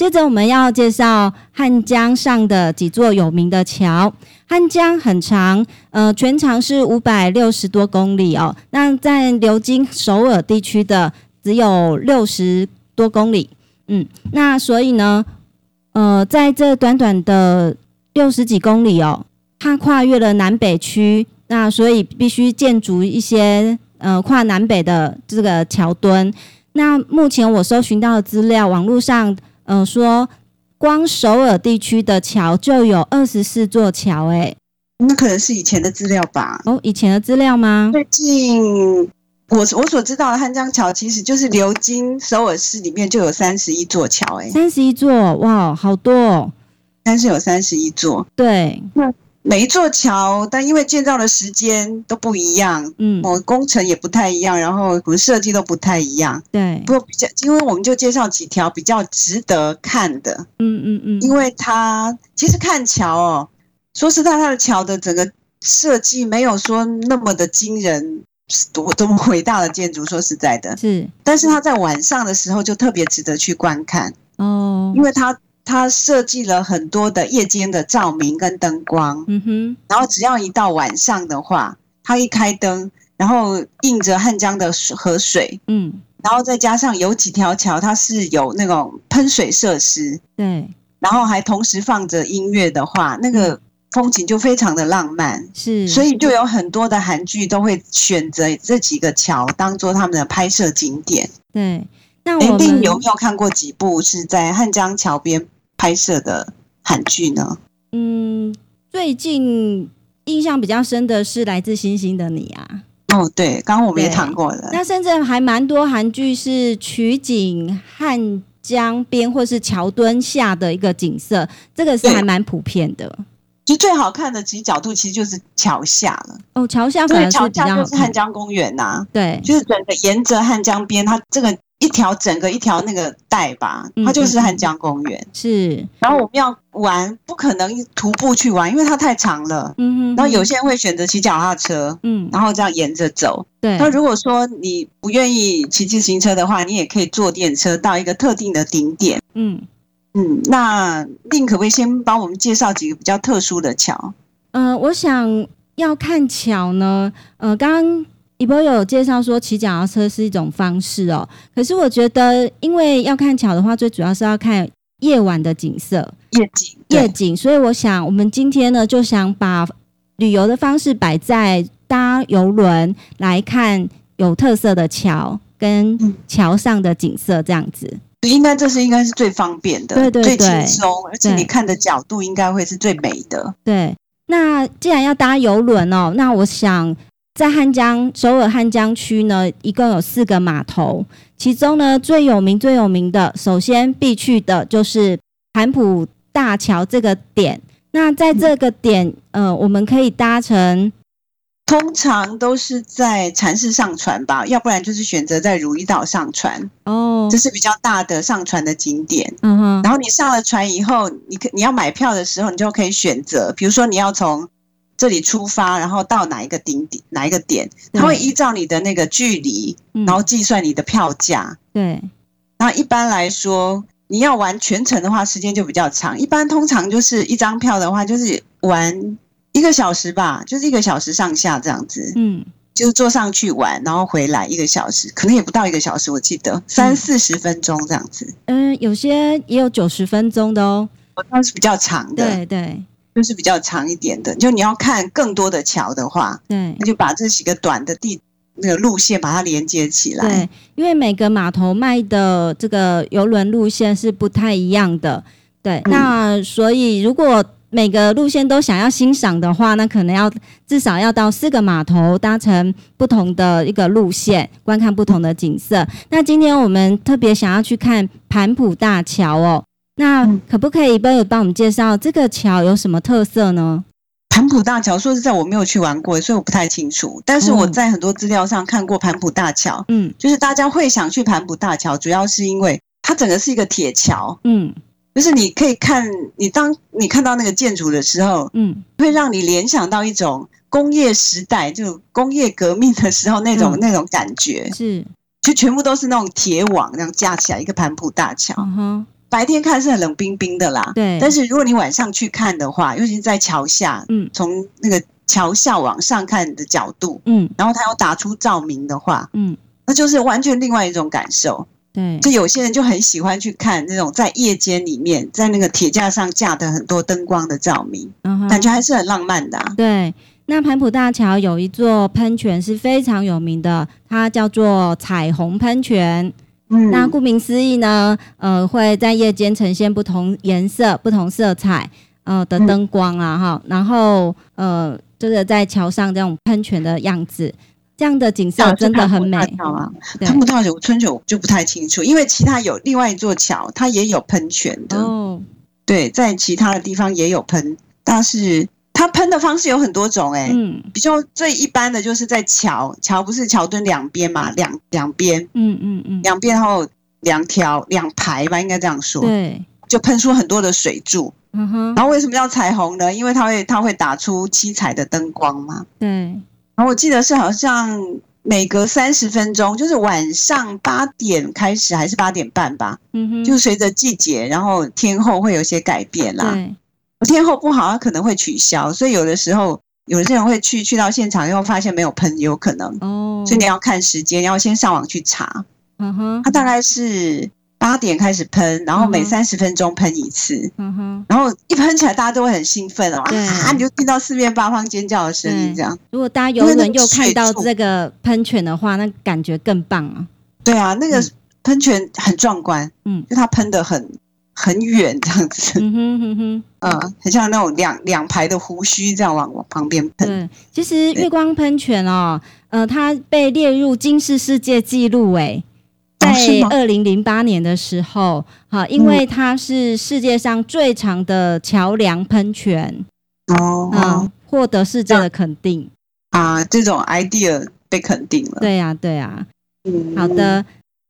接着我们要介绍汉江上的几座有名的桥。汉江很长，全长是560多公里哦。那在流经首尔地区的只有60多公里。那所以呢，在这短短的60几公里哦，它跨越了南北区，那所以必须建筑一些跨南北的这个桥墩。那目前我搜寻到的资料，网络上说，光首尔地区的桥就有24座桥，那可能是以前的资料吧？哦，以前的资料吗？最近我所知道的汉江桥，其实就是流经首尔市里面就有31座桥，31座，哇，好多哦！但是有31座，对，那每一座桥，但因为建造的时间都不一样，某工程也不太一样，然后可能设计都不太一样，对。不过比较，因为我们就介绍几条比较值得看的，因为它其实看桥哦，说实在，它的桥的整个设计没有说那么的惊人，多么伟大的建筑，说实在的，是。但是它在晚上的时候就特别值得去观看哦，因为它设计了很多的夜间的照明跟灯光，然后只要一到晚上的话，它一开灯，然后映着汉江的河水，然后再加上有几条桥它是有那种喷水设施，对，然后还同时放着音乐的话，那个风景就非常的浪漫，是，所以就有很多的韩剧都会选择这几个桥当做他们的拍摄景点，对。那我们有没有看过几部是在汉江桥边拍摄的韩剧呢？最近印象比较深的是《来自星星的你》啊。哦，对，刚刚我们也谈过了。那甚至还蛮多韩剧是取景汉江边或是桥墩下的一个景色，这个是还蛮普遍的。其实最好看的角度其实就是桥下了。哦，桥下反而是比较好看。桥下就是汉江公园啊。对，就是整个沿着汉江边，它这个整个一条那个带吧，它就是汉江公园，是。然后我们要玩，不可能徒步去玩，因为它太长了。然后有些人会选择骑脚踏车，然后这样沿着走。对。那如果说你不愿意骑自行车的话，你也可以坐电车到一个特定的顶点。那Lynn可不可以先帮我们介绍几个比较特殊的桥？我想要看桥呢，刚刚一波有介绍说骑脚踏车是一种方式哦，可是我觉得因为要看桥的话，最主要是要看夜晚的景色，夜景，所以我想我们今天呢就想把旅游的方式摆在搭邮轮来看有特色的桥跟桥上的景色这样子。应该是最方便的，对，最轻松，而且你看的角度应该会是最美的。对，那既然要搭邮轮哦，那我想，在首尔汉江区呢，一共有4个码头，其中呢最有名的，首先必去的就是盘浦大桥这个点。那在这个点，我们可以搭乘，通常都是在禅寺上船吧，要不然就是选择在汝矣岛上船。哦，这是比较大的上船的景点。然后你上了船以后，你要买票的时候，你就可以选择，比如说你要从这里出发，然后到哪一个点，它会依照你的那个距离，然后计算你的票价。对，那一般来说，你要玩全程的话，时间就比较长。一般通常就是一张票的话，就是玩1个小时吧，就是1个小时上下这样子。就是坐上去玩，然后回来1个小时，可能也不到1个小时，我记得30-40分钟这样子。有些也有90分钟的哦，那是比较长的。对。就是比较长一点的，就你要看更多的桥的话，对，那就把这几个短的那个路线把它连接起来。对，因为每个码头卖的这个邮轮路线是不太一样的，对。那所以如果每个路线都想要欣赏的话，那可能至少要到4个码头，搭乘不同的一个路线，观看不同的景色。那今天我们特别想要去看盘浦大桥哦。那可不可以帮我们介绍这个桥有什么特色呢？盘浦大桥说实在我没有去玩过，所以我不太清楚，但是我在很多资料上看过盘浦大桥。就是大家会想去盘浦大桥，主要是因为它整个是一个铁桥。就是你可以看，当你看到那个建筑的时候，会让你联想到一种工业时代，就工业革命的时候那种感觉，是，就全部都是那种铁网这样架起来一个盘浦大桥。白天看是很冷冰冰的啦，对。但是如果你晚上去看的话，尤其是在桥下，从那个桥下往上看的角度，然后它又打出照明的话，那就是完全另外一种感受。对，就有些人就很喜欢去看那种在夜间里面，在那个铁架上架的很多灯光的照明，感觉还是很浪漫的啊。对，那盘浦大桥有一座喷泉是非常有名的，它叫做彩虹喷泉。那顾名思义呢，会在夜间呈现不同颜色、不同色彩的灯光啦，然后就是在桥上这种喷泉的样子。这样的景色真的很美。盘浦大桥春酒我就不太清楚，因为其他有另外一座桥它也有喷泉的，对，在其他的地方也有喷，但是它喷的方式有很多种欸，比较最一般的就是在桥不是桥墩两边嘛，两边两边后两排吧，应该这样说，对，就喷出很多的水柱，然后为什么叫彩虹呢？因为它会打出七彩的灯光嘛，对。然后我记得是好像每隔30分钟，就是晚上8点开始还是8点半吧，就随着季节，然后天候会有些改变啦。天候不好，它可能会取消，所以有的时候有些人会去到现场，然后发现没有喷，有可能。所以你要看时间，要先上网去查。它大概是8点开始喷，然后每30分钟喷一次，然后一喷起来大家都会很兴奋哦，你就听到四面八方尖叫的声音这样。如果大家游轮又看到这个喷泉的话，那感觉更棒啊。对啊，那个喷泉很壮观，就它喷得很远这样子，很像那种两排的胡须这样往旁边喷。对，其实月光喷泉哦，它被列入金氏世界纪录欸。在2008年的时候，因为它是世界上最长的桥梁喷泉，获得世界的肯定啊，这种 idea 被肯定了。对啊，对啊。好的，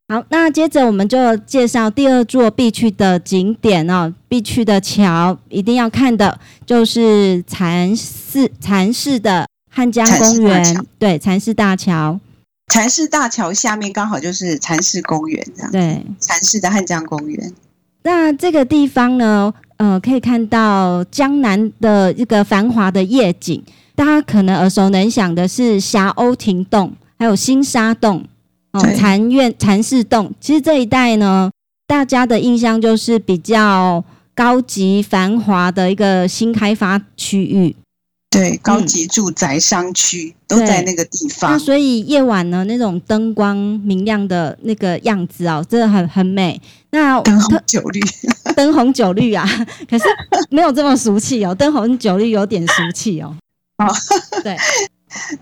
好，那接着我们就介绍第二座必去的景点哦，必去的桥一定要看的就是蚕室的汉江公园，对，蚕室大桥。蚕室大桥下面刚好就是蚕室公园这样，对，蚕室的汉江公园。那这个地方呢，可以看到江南的一个繁华的夜景。大家可能耳熟能详的是霞鸥亭洞，还有新沙洞、蚕室洞。其实这一带呢，大家的印象就是比较高级繁华的一个新开发区域。对，高级住宅商区都在那个地方。那所以夜晚呢，那种灯光明亮的那个样子哦，真的很美。那灯红酒绿，灯红酒绿啊，可是没有这么俗气哦，灯红酒绿有点俗气哦。对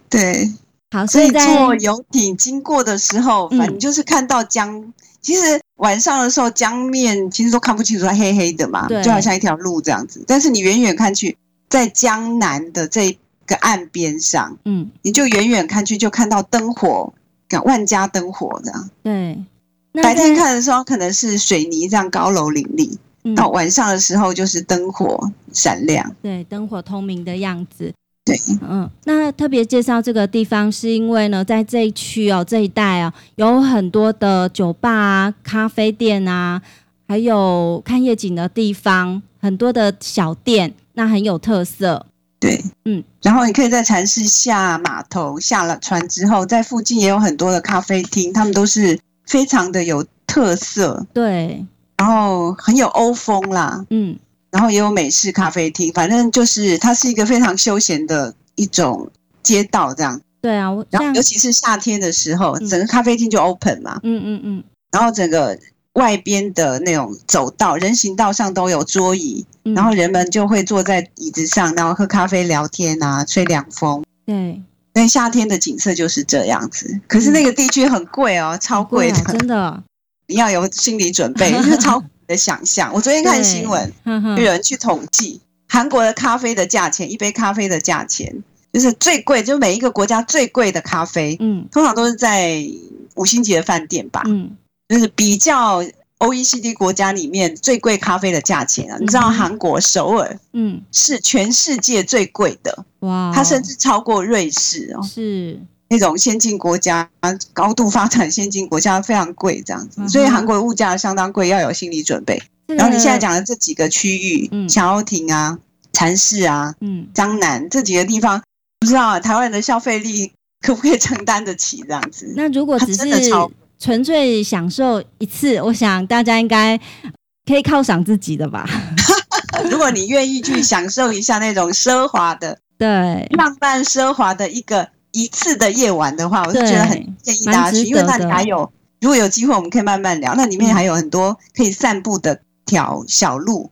对，好，所以坐游艇经过的时候，反正就是看到江。其实晚上的时候，江面其实都看不清楚，它黑黑的嘛，就好像一条路这样子。但是你远远看去。在江南的这个岸边上，你就远远看去就看到灯火，万家灯火这样。对，那白天看的时候可能是水泥这样高楼林立，到晚上的时候就是灯火闪亮，对，灯火通明的样子。对，那特别介绍这个地方是因为呢，在这一区哦，这一带哦，有很多的酒吧啊、咖啡店啊，还有看夜景的地方，很多的小店。那很有特色，对，然后你可以在蚕室下码头下了船之后，在附近也有很多的咖啡厅，他们都是非常的有特色，对，然后很有欧风啦，然后也有美式咖啡厅，反正就是它是一个非常休闲的一种街道这样，对啊，然后尤其是夏天的时候，整个咖啡厅就 open 嘛，然后整个。外边的那种走道、人行道上都有桌椅，然后人们就会坐在椅子上，然后喝咖啡、聊天啊，吹凉风。对，所以夏天的景色就是这样子。可是那个地区很贵哦，超贵的，真的，你要有心理准备，因为超乎你的想象。我昨天看新闻，有人去统计韩国的咖啡的价钱，一杯咖啡的价钱就是最贵，就每一个国家最贵的咖啡，通常都是在5星级的饭店吧，就是比较 OECD 国家里面最贵咖啡的价钱啊，你知道韩国首尔，是全世界最贵的，哇，它甚至超过瑞士哦，是那种先进国家、高度发展先进国家非常贵这样子，所以韩国的物价相当贵，要有心理准备。然后你现在讲的这几个区域，小欧亭啊、禅寺啊、彰南这几个地方，不知道台湾的消费力可不可以承担得起这样子。那如果只是纯粹享受一次，我想大家应该可以犒赏自己的吧。如果你愿意去享受一下那种奢华的对浪漫奢华的一次的夜晚的话，我是觉得很建议大家去，因为那里还有，如果有机会我们可以慢慢聊，那里面还有很多可以散步的条小路，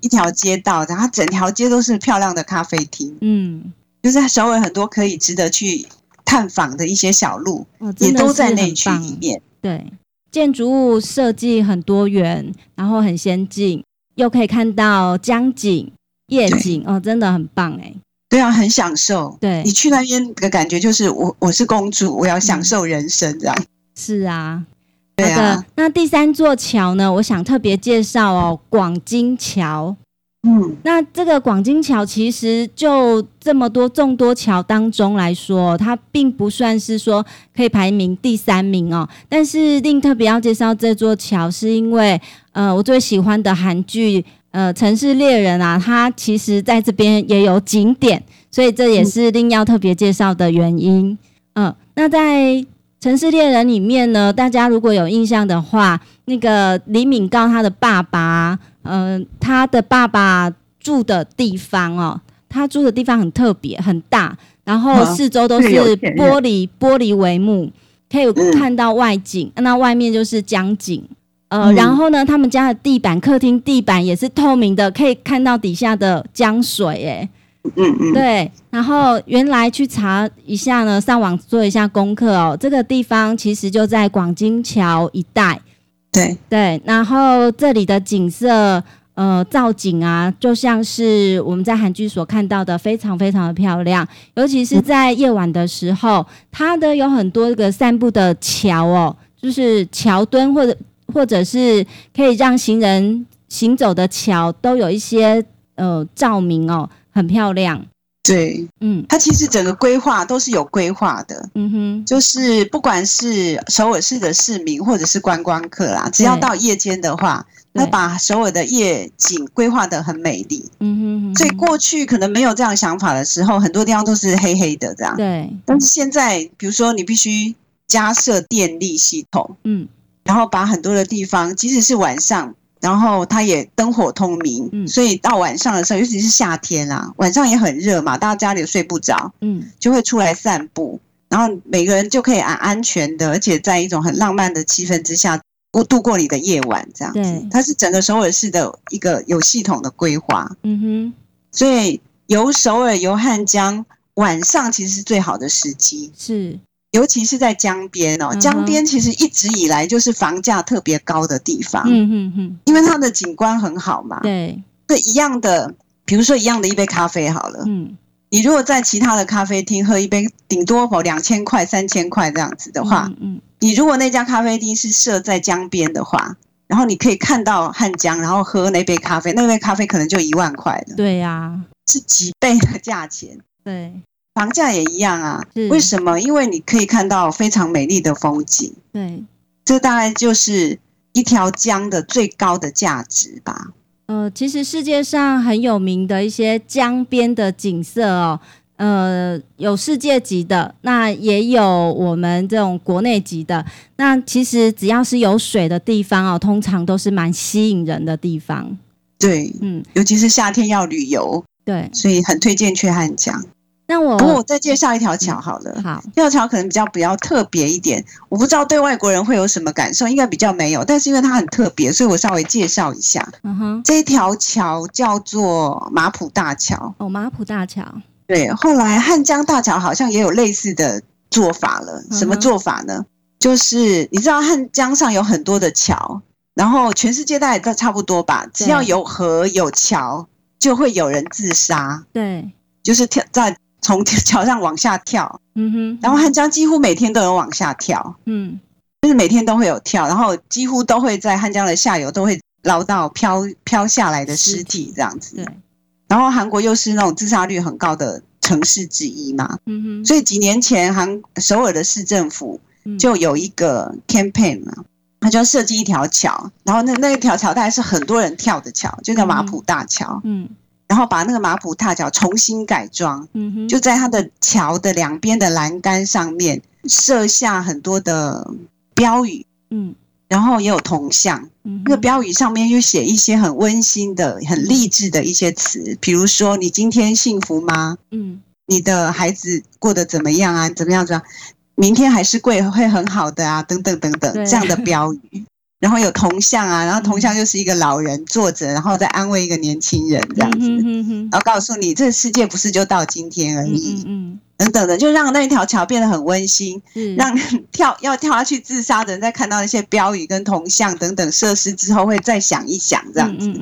一条街道，然后整条街都是漂亮的咖啡厅，就是首尔很多可以值得去探访的一些小路，也都在内区里面。对，建筑物设计很多元，然后很先进，又可以看到江景、夜景，真的很棒哎。对啊，很享受。对，你去那边的感觉就是我是公主，我要享受人生这样。是啊，对啊。好的，那第三座桥呢？我想特别介绍广津桥。那这个广津桥其实就这么多众多桥当中来说，它并不算是说可以排名第三名哦。但是另特别要介绍这座桥，是因为我最喜欢的韩剧《城市猎人》啊，它其实在这边也有景点，所以这也是另要特别介绍的原因。那在城市猎人里面呢，大家如果有印象的话，那个李敏镐他的爸爸，他的爸爸住的地方他住的地方很特别，很大，然后四周都是玻璃帷幕，可以看到外景，那外面就是江景。然后呢，他们家的地板，客厅地板也是透明的，可以看到底下的江水哎。对，然后原来去查一下呢，上网做一下功课这个地方其实就在广津桥一带。对，然后这里的景色造景啊，就像是我们在韩剧所看到的，非常非常的漂亮，尤其是在夜晚的时候，它的有很多个散步的桥就是桥墩或者是可以让行人行走的桥，都有一些照明很漂亮。对，它其实整个规划都是有规划的，就是不管是首尔市的市民或者是观光客啦，只要到夜间的话，那把首尔的夜景规划得很美丽，所以过去可能没有这样想法的时候，很多地方都是黑黑的这样。对，但是现在比如说你必须加设电力系统，然后把很多的地方，即使是晚上，然后它也灯火通明，所以到晚上的时候，尤其是夏天啦，晚上也很热嘛，大家家里睡不着，就会出来散步，然后每个人就可以安全的，而且在一种很浪漫的气氛之下度过你的夜晚这样子。它是整个首尔市的一个有系统的规划，所以由首尔由汉江晚上其实是最好的时机，是尤其是在江边江边其实一直以来就是房价特别高的地方，因为它的景观很好嘛。对，一样的，比如说一样的一杯咖啡好了，你如果在其他的咖啡厅喝一杯，顶多2000块、3000块这样子的话，你如果那家咖啡厅是设在江边的话，然后你可以看到汉江，然后喝那杯咖啡，那杯咖啡可能就1万块了。对啊，是几倍的价钱。对。房价也一样啊，为什么？因为你可以看到非常美丽的风景。对，这大概就是一条江的最高的价值吧。其实世界上很有名的一些江边的景色有世界级的，那也有我们这种国内级的。那其实只要是有水的地方通常都是蛮吸引人的地方。对，尤其是夏天要旅游，对，所以很推荐去汉江。不过我再介绍一条桥好了。好，这条桥可能比较特别一点，我不知道对外国人会有什么感受，应该比较没有，但是因为它很特别，所以我稍微介绍一下。这条桥叫做马浦大桥。马浦大桥。对，后来汉江大桥好像也有类似的做法了。什么做法呢？就是你知道汉江上有很多的桥，然后全世界大概都差不多吧，只要有河有桥就会有人自杀。对，就是从桥上往下跳，然后汉江几乎每天都有往下跳，就是每天都会有跳，然后几乎都会在汉江的下游都会捞到飘下来的尸体这样子。对，然后韩国又是那种自杀率很高的城市之一嘛，所以几年前首尔的市政府就有一个 campaign 嘛，他就要设计一条桥，然后那条桥大概是很多人跳的桥，就叫马普大桥。嗯，然后把那个马普大桥重新改装，嗯，就在它的桥的两边的栏杆上面设下很多的标语，嗯，然后也有铜像，嗯，那个标语上面就写一些很温馨的、很励志的一些词，比如说你今天幸福吗？嗯，你的孩子过得怎么样啊？怎么样？怎么样？明天还是会很好的啊，等等等等这样的标语，然后有铜像啊，然后铜像就是一个老人坐着，然后再安慰一个年轻人这样子，然后告诉你这个世界不是就到今天而已，等等的，就让那条桥变得很温馨，让要跳下去自杀的人在看到那些标语跟铜像等等设施之后会再想一想这样子。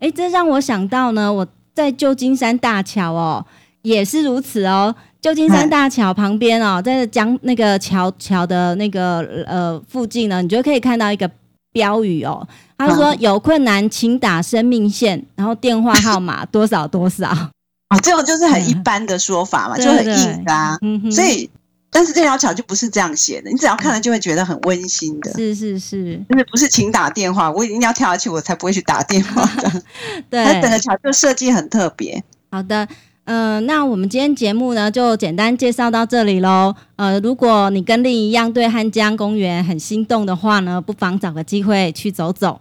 哎，这让我想到呢，我在旧金山大桥哦，也是如此哦。旧金山大桥旁边哦，在江那个桥的那个附近呢，你就可以看到一个标语哦，他说有困难请打生命线，然后电话号码多少多少。哦，这种就是很一般的说法嘛，就很硬的啊。所以，但是这条桥就不是这样写的，你只要看了就会觉得很温馨的。是是是，就是不是请打电话，我一定要跳下去，我才不会去打电话的。对，那整个桥就设计很特别。好的。那我们今天节目呢就简单介绍到这里咯。如果你跟另一样对汉江公园很心动的话呢，不妨找个机会去走走。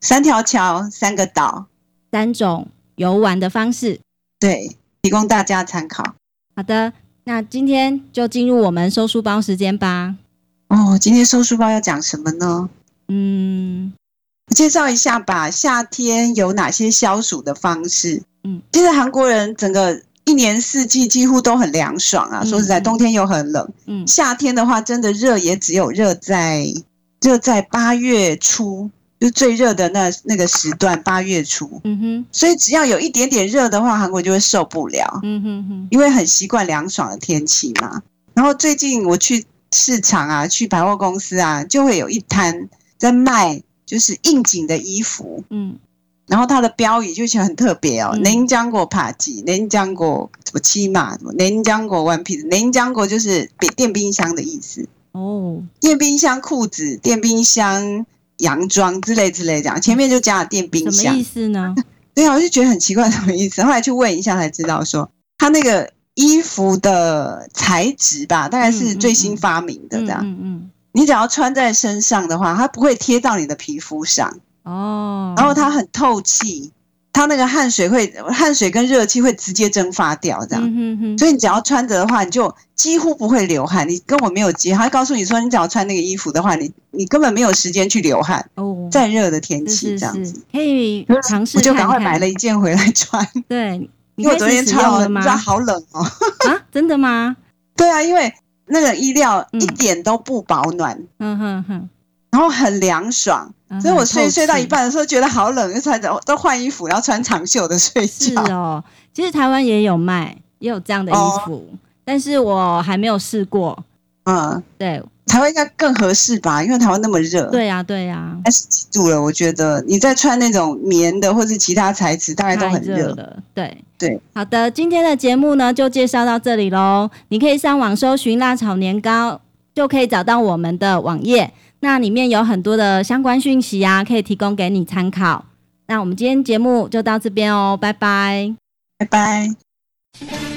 三条桥，三个岛，三种游玩的方式，对，提供大家参考。好的，那今天就进入我们收书包时间吧。哦，今天收书包要讲什么呢？介绍一下吧，夏天有哪些消暑的方式。其实韩国人整个一年四季几乎都很凉爽啊，说实在冬天又很冷，夏天的话真的热也只有热在8月初，就最热的那个时段8月初，所以只要有一点点热的话，韩国就会受不了，因为很习惯凉爽的天气嘛。然后最近我去市场啊，去百货公司啊，就会有一摊在卖就是应景的衣服，然后它的标语就很特别哦，냉장고帕吉，냉장고什么七码，냉장고 one piece，냉장고就是电冰箱的意思哦，电冰箱裤子、电冰箱洋装之类这样，前面就加了电冰箱，什么意思呢？对啊，我就觉得很奇怪什么意思，后来去问一下才知道说，它那个衣服的材质吧，大概是最新发明的这样，你只要穿在身上的话，它不会贴到你的皮肤上。哦，然后它很透气，它那个汗水跟热气会直接蒸发掉这样，所以你只要穿着的话，你就几乎不会流汗。你根本没有接，他告诉你说，你只要穿那个衣服的话，你根本没有时间去流汗。哦，在热的天气这样子，是是是，可以尝试看看。我就赶快买了一件回来穿。对，因为我昨天穿了吗？好冷哦！啊，真的吗？对啊，因为那个衣料一点都不保暖。然后很凉爽，所以我睡到一半的时候觉得好冷，就都换衣服，然后穿长袖的睡觉。是哦，其实台湾也有卖，也有这样的衣服，但是我还没有试过。对，台湾应该更合适吧，因为台湾那么热。对啊，20几度了，我觉得你再穿那种棉的或是其他材质，大概都很热了。对，好的，今天的节目呢就介绍到这里咯。你可以上网搜寻辣炒年糕，就可以找到我们的网页。那里面有很多的相关讯息啊，可以提供给你参考。那我们今天节目就到这边哦，拜拜，拜拜。